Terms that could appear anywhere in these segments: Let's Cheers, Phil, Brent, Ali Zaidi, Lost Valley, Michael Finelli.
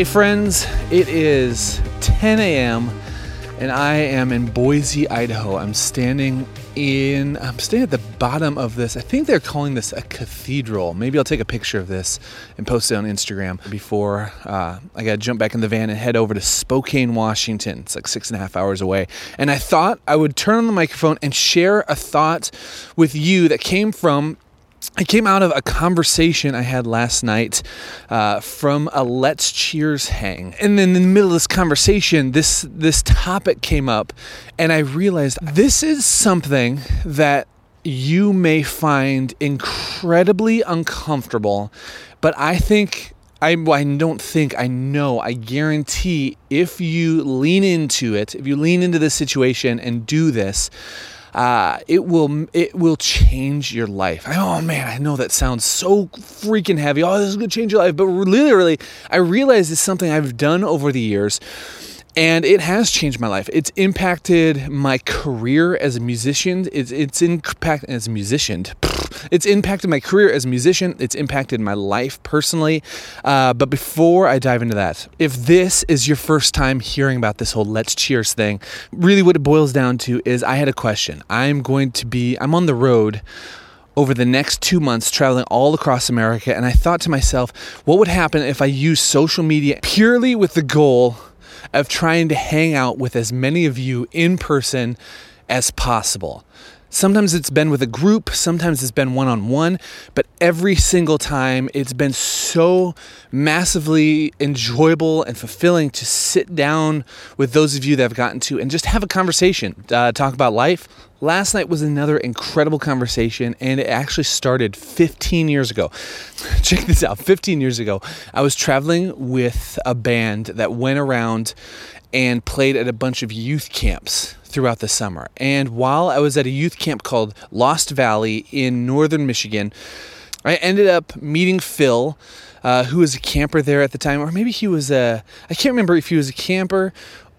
Hey friends, it is 10 a.m. and I am in Boise, Idaho. I'm standing at the bottom of this. I think they're calling this a cathedral. Maybe I'll take a picture of this and post it on Instagram before I gotta jump back in the van and head over to Spokane, Washington. It's like 6.5 hours away. And I thought I would turn on the microphone and share a thought with you that came out of a conversation I had last night from a Let's Cheers hang. And then in the middle of this conversation, this topic came up, and I realized this is something that you may find incredibly uncomfortable, but I guarantee if you lean into it, if you lean into this situation and do this, it will change your life. Oh man, I know that sounds so freaking heavy. Oh, this is gonna change your life. But literally, I realize it's something I've done over the years, and it has changed my life. It's impacted my career as a musician. It's impacted my career as a musician. It's impacted my life personally. But before I dive into that, if this is your first time hearing about this whole Let's Cheers thing, really what it boils down to is I had a question. I'm on the road over the next 2 months traveling all across America. And I thought to myself, what would happen if I used social media purely with the goal of trying to hang out with as many of you in person as possible? Sometimes it's been with a group, sometimes it's been one-on-one, but every single time it's been so massively enjoyable and fulfilling to sit down with those of you that I've gotten to and just have a conversation, talk about life. Last night was another incredible conversation, and it actually started 15 years ago. Check this out. 15 years ago, I was traveling with a band that went around and played at a bunch of youth camps throughout the summer. And while I was at a youth camp called Lost Valley in northern Michigan, I ended up meeting Phil, who was a camper there at the time, or maybe he was I can't remember if he was a camper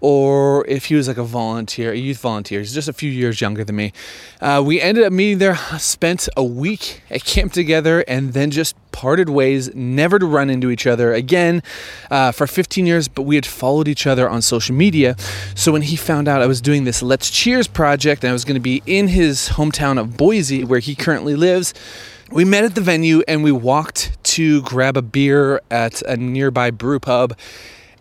or if he was like a youth volunteer. He's just a few years younger than me. We ended up meeting there, spent a week at camp together, and then just parted ways, never to run into each other again for 15 years, but we had followed each other on social media. So when he found out I was doing this Let's Cheers project, and I was gonna be in his hometown of Boise, where he currently lives, we met at the venue and we walked to grab a beer at a nearby brew pub.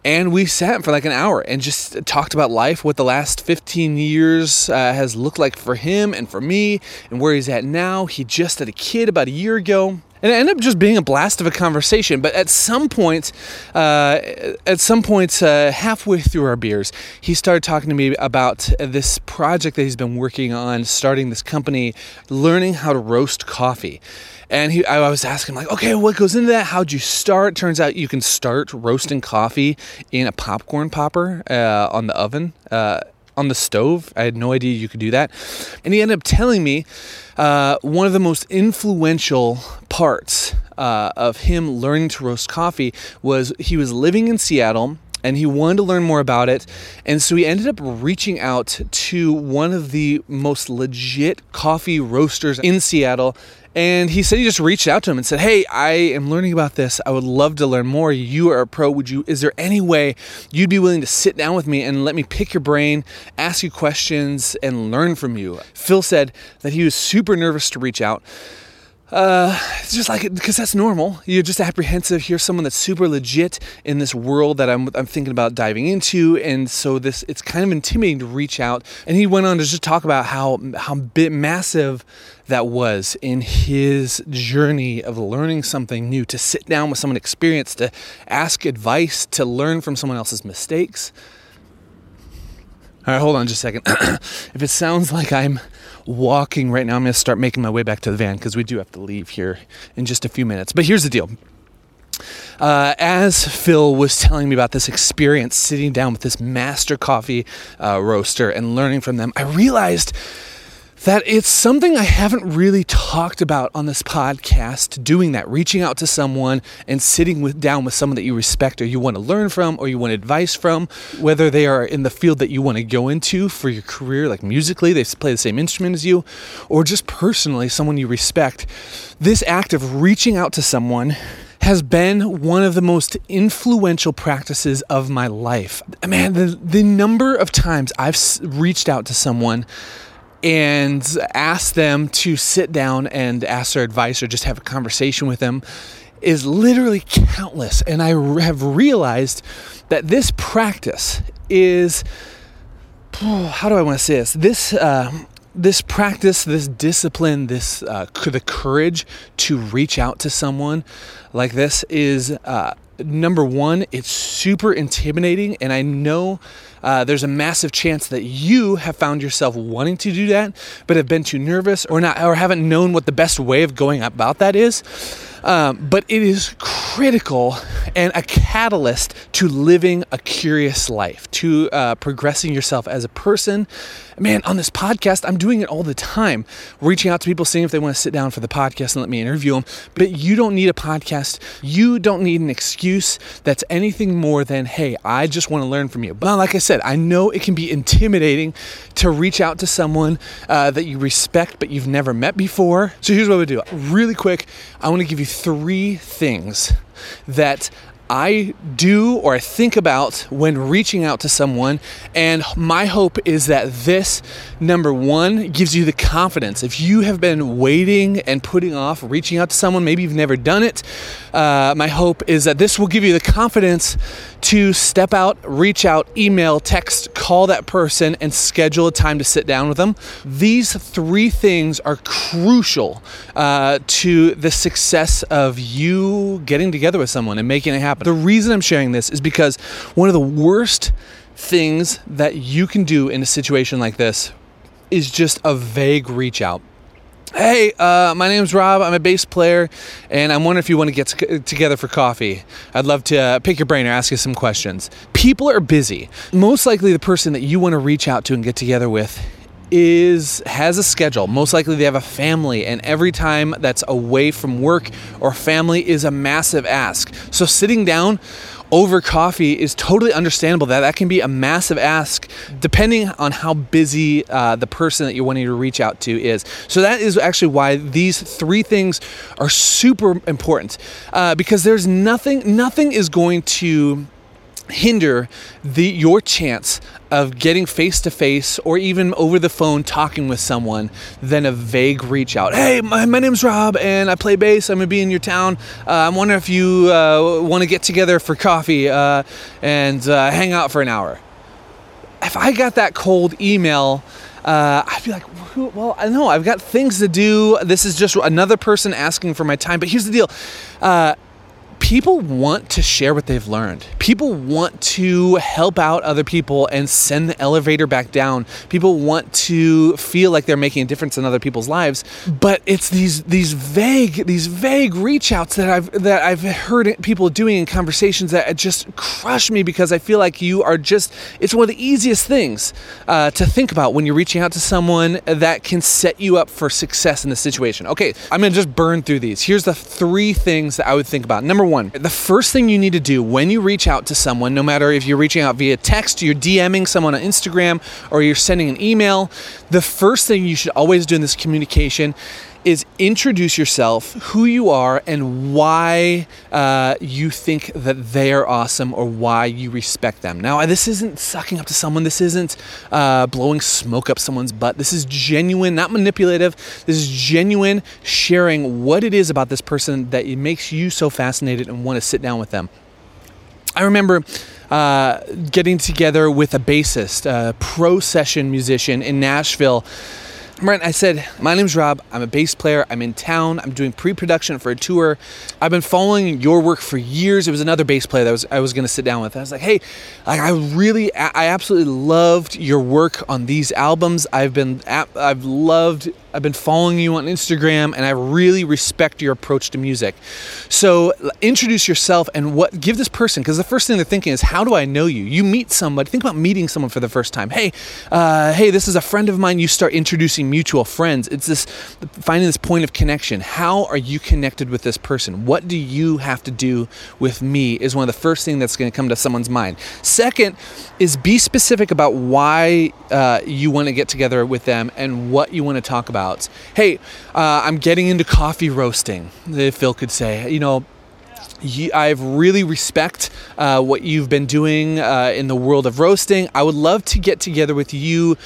And we sat for like an hour and just talked about life, what the last 15 years has looked like for him and for me, and where he's at now. He just had a kid about a year ago. And it ended up just being a blast of a conversation. But at some point, halfway through our beers, he started talking to me about this project that he's been working on, starting this company, learning how to roast coffee. And I was asking him, like, okay, what goes into that? How'd you start? Turns out you can start roasting coffee in a popcorn popper on the oven. On the stove. I had no idea you could do that. And he ended up telling me one of the most influential parts of him learning to roast coffee was he was living in Seattle and he wanted to learn more about it. And so he ended up reaching out to one of the most legit coffee roasters in Seattle. And he said he just reached out to him and said, hey, I am learning about this. I would love to learn more. You are a pro. Is there any way you'd be willing to sit down with me and let me pick your brain, ask you questions, and learn from you? Phil said that he was super nervous to reach out. It's just like, because that's normal. You're just apprehensive. Here's someone that's super legit in this world that I'm thinking about diving into. And so it's kind of intimidating to reach out. And he went on to just talk about how massive that was in his journey of learning something new, to sit down with someone experienced, to ask advice, to learn from someone else's mistakes. All right, hold on just a second. If it sounds like I'm walking right now, I'm going to start making my way back to the van because we do have to leave here in just a few minutes. But here's the deal. As Phil was telling me about this experience, sitting down with this master coffee roaster and learning from them, I realized that it's something I haven't really talked about on this podcast, doing that, reaching out to someone and sitting down with someone that you respect or you want to learn from or you want advice from, whether they are in the field that you want to go into for your career, like musically, they play the same instrument as you, or just personally, someone you respect. This act of reaching out to someone has been one of the most influential practices of my life. Man, the number of times I've reached out to someone and asked them to sit down and ask their advice or just have a conversation with them is literally countless. And I have realized that this practice is, how do I want to say this? This practice, this discipline, this the courage to reach out to someone like this is, number one, it's super intimidating. And I know there's a massive chance that you have found yourself wanting to do that, but have been too nervous or haven't known what the best way of going about that is. But it is critical and a catalyst to living a curious life, to progressing yourself as a person. Man, on this podcast, I'm doing it all the time, reaching out to people, seeing if they want to sit down for the podcast and let me interview them. But you don't need a podcast. You don't need an excuse that's anything more than, hey, I just want to learn from you. But like I said, I know it can be intimidating to reach out to someone that you respect but you've never met before. So here's what we do. Really quick, I want to give you three things that I do or I think about when reaching out to someone, and my hope is that this, number one, gives you the confidence. If you have been waiting and putting off reaching out to someone, maybe you've never done it, my hope is that this will give you the confidence to step out, reach out, email, text, call that person, and schedule a time to sit down with them. These three things are crucial to the success of you getting together with someone and making it happen. The reason I'm sharing this is because one of the worst things that you can do in a situation like this is just a vague reach out. Hey, my name's Rob. I'm a bass player, and I'm wondering if you want to get together for coffee. I'd love to pick your brain or ask you some questions. People are busy. Most likely the person that you want to reach out to and get together with has a schedule. Most likely they have a family, and every time that's away from work or family is a massive ask. So sitting down over coffee is totally understandable. That can be a massive ask depending on how busy the person that you're wanting to reach out to is. So that is actually why these three things are super important, because there's nothing is going to hinder your chance of getting face-to-face or even over the phone talking with someone than a vague reach out. Hey, my name's Rob and I play bass. I'm going to be in your town. I'm wondering if you want to get together for coffee and hang out for an hour. If I got that cold email, I'd be like, well, I know I've got things to do. This is just another person asking for my time. But here's the deal. People want to share what they've learned. People want to help out other people and send the elevator back down. People want to feel like they're making a difference in other people's lives. But it's these vague reach outs that I've heard people doing in conversations that just crush me, because I feel like it's one of the easiest things to think about when you're reaching out to someone that can set you up for success in the situation. Okay, I'm gonna just burn through these. Here's the three things that I would think about. Number one, the first thing you need to do when you reach out to someone, no matter if you're reaching out via text, you're DMing someone on Instagram, or you're sending an email, the first thing you should always do in this communication is introduce yourself, who you are, and why you think that they are awesome or why you respect them. Now, this isn't sucking up to someone. This isn't blowing smoke up someone's butt. This is genuine, not manipulative. This is genuine sharing what it is about this person that it makes you so fascinated and want to sit down with them. I remember getting together with a bassist, a pro session musician in Nashville. Brent, I said, my name's Rob, I'm a bass player, I'm in town, I'm doing pre-production for a tour, I've been following your work for years. It was another bass player that I was going to sit down with. I was like, hey, I absolutely loved your work on these albums. I've been following you on Instagram, and I really respect your approach to music. So introduce yourself and give this person, because the first thing they're thinking is, how do I know you? You meet somebody, think about meeting someone for the first time. Hey, this is a friend of mine. You start introducing mutual friends. It's finding this point of connection. How are you connected with this person? What do you have to do with me is one of the first things that's going to come to someone's mind. Second is be specific about why you want to get together with them and what you want to talk about. Hey, I'm getting into coffee roasting, Phil could say. I really respect what you've been doing in the world of roasting. I would love to get together with you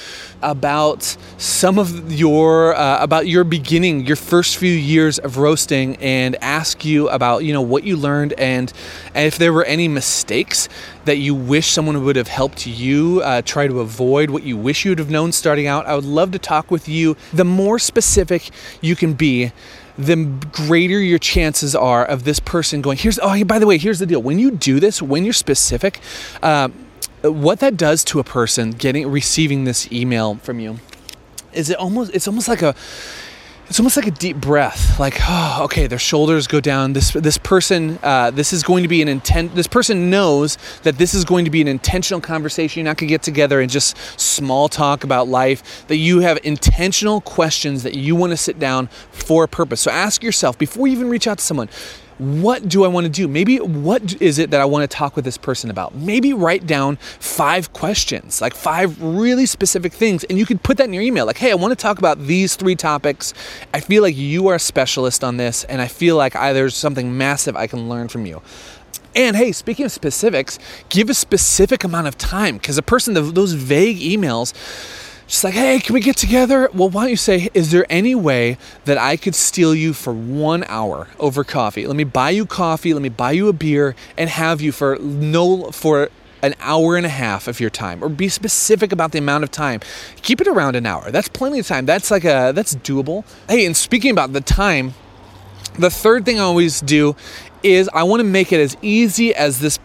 about some of your about your beginning, your first few years of roasting, and ask you about, you know, what you learned and if there were any mistakes that you wish someone would have helped you try to avoid, what you wish you'd have known starting out. I would love to talk with you. The more specific you can be, the greater your chances are of this person going, by the way, here's the deal. When you do this, when you're specific, what that does to a person receiving this email from you is it's almost like a deep breath. Like, oh, okay, their shoulders go down. This person, this person knows that this is going to be an intentional conversation. You're not going to get together and just small talk about life, that you have intentional questions that you want to sit down for a purpose. So ask yourself, before you even reach out to someone, what do I want to do? Maybe what is it that I want to talk with this person about? Maybe write down 5 questions, like 5 really specific things. And you could put that in your email. Like, hey, I want to talk about these 3 topics. I feel like you are a specialist on this. And I feel like there's something massive I can learn from you. And hey, speaking of specifics, give a specific amount of time. Because those vague emails, just like, hey, can we get together? Well, why don't you say, is there any way that I could steal you for 1 hour over coffee? Let me buy you coffee. Let me buy you a beer and have you for an hour and a half of your time. Or be specific about the amount of time. Keep it around an hour. That's plenty of time. That's doable. Hey, and speaking about the time, the third thing I always do is I want to make it as easy as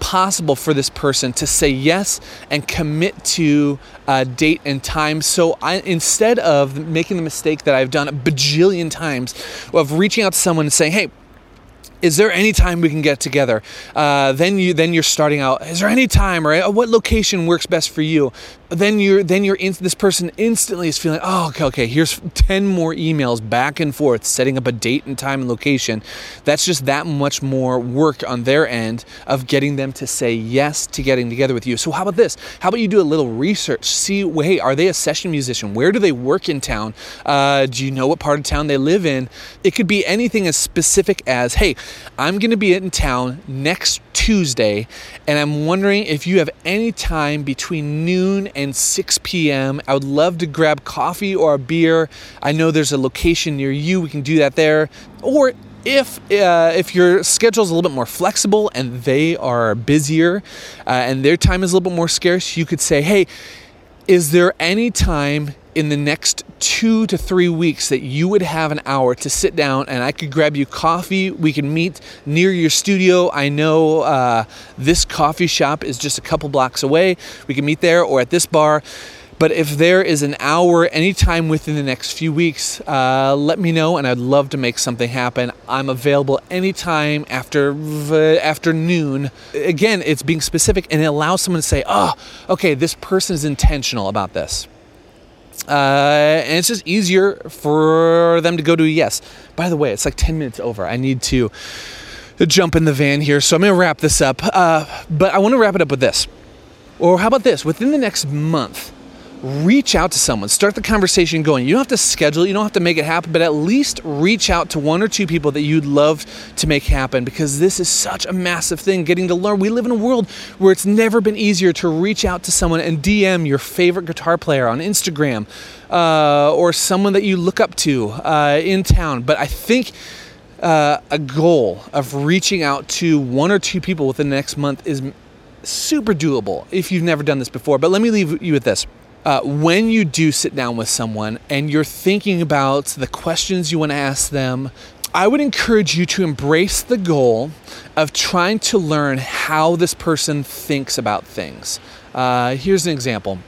possible for this person to say yes and commit to a date and time. So instead of making the mistake that I've done a bajillion times of reaching out to someone and saying, hey, is there any time we can get together? Then you're starting out. Is there any time, or what location works best for you? This person instantly is feeling, oh, okay. Here's 10 more emails back and forth, setting up a date and time and location. That's just that much more work on their end of getting them to say yes to getting together with you. So how about this? How about you do a little research? See, hey, are they a session musician? Where do they work in town? Do you know what part of town they live in? It could be anything as specific as, hey, I'm going to be in town next Tuesday, and I'm wondering if you have any time between noon and 6 p.m. I would love to grab coffee or a beer. I know there's a location near you. We can do that there. Or if your schedule's a little bit more flexible and they are busier and their time is a little bit more scarce, you could say, hey, is there any time in the next 2 to 3 weeks that you would have an hour to sit down and I could grab you coffee? We can meet near your studio. I know this coffee shop is just a couple blocks away. We can meet there or at this bar. But if there is an hour anytime within the next few weeks, let me know, and I'd love to make something happen. I'm available anytime after noon. Again, it's being specific, and it allows someone to say, oh, okay, this person is intentional about this. And it's just easier for them to go to a yes. By the way, it's like 10 minutes over. I need to jump in the van here, so I'm going to wrap this up. But I want to wrap it up with this. Or how about this? Within the next month, reach out to someone. Start the conversation going. You don't have to schedule. You don't have to make it happen. But at least reach out to 1 or 2 people that you'd love to make happen, because this is such a massive thing, getting to learn. We live in a world where it's never been easier to reach out to someone and DM your favorite guitar player on Instagram or someone that you look up to in town. But I think a goal of reaching out to 1 or 2 people within the next month is super doable if you've never done this before. But let me leave you with this. When you do sit down with someone and you're thinking about the questions you want to ask them, I would encourage you to embrace the goal of trying to learn how this person thinks about things. Here's an example.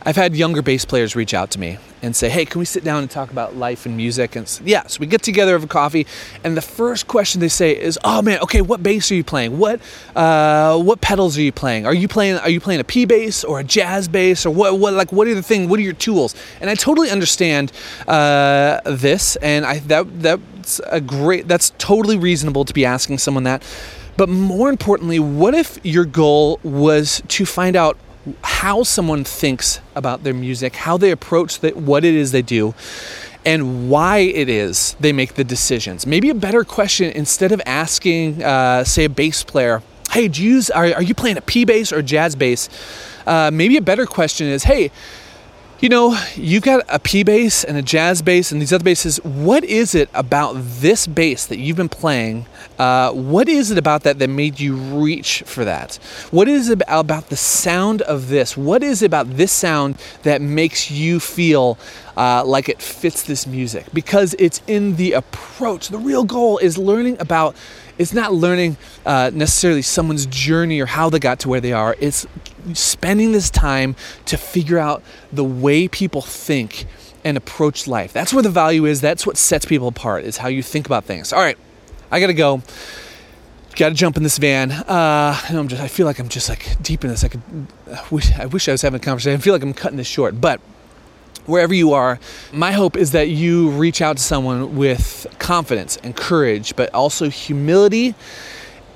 I've had younger bass players reach out to me and say, hey, can we sit down and talk about life and music? And so, yeah, so we get together over coffee, and the first question they say is, oh man, okay, what bass are you playing? What pedals are you playing? Are you playing a P bass or a jazz bass, or what are your tools? And I totally understand this, and that's totally reasonable to be asking someone that. But more importantly, what if your goal was to find out how someone thinks about their music, how they approach what it is they do, and why it is they make the decisions. Maybe a better question, instead of asking, say, a bass player, hey, do you use, are you playing a P bass or jazz bass? Maybe a better question is, hey, you know, you've got a P bass and a jazz bass and these other basses. What is it about this bass that you've been playing? What is it about that made you reach for that? What is it about the sound of this? What is it about this sound that makes you feel like it fits this music? Because it's in the approach. The real goal is learning about, it's not learning necessarily someone's journey or how they got to where they are. It's spending this time to figure out the way people think and approach life. That's where the value is. That's what sets people apart, is how you think about things. All right, I gotta go. Gotta jump in this van. I feel like I'm just like deep in this. I wish I was having a conversation. I feel like I'm cutting this short, but wherever you are, my hope is that you reach out to someone with confidence and courage, but also humility,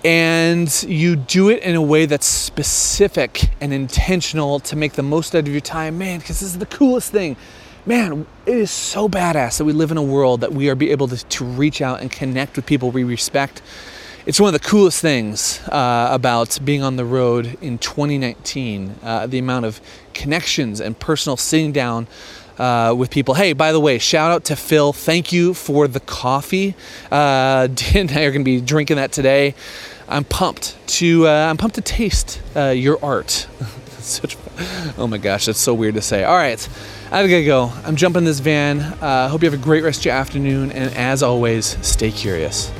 and you do it in a way that's specific and intentional to make the most out of your time, man, because this is the coolest thing. Man, it is so badass that we live in a world that we are able to reach out and connect with people we respect. It's one of the coolest things about being on the road in 2019, the amount of connections and personal sitting down with people. Hey, by the way, shout out to Phil. Thank you for the coffee. Dan and I are going to be drinking that today. I'm pumped to taste your art. Oh my gosh, that's so weird to say. All right, I gotta go. I'm jumping this van. Hope you have a great rest of your afternoon, and as always, stay curious.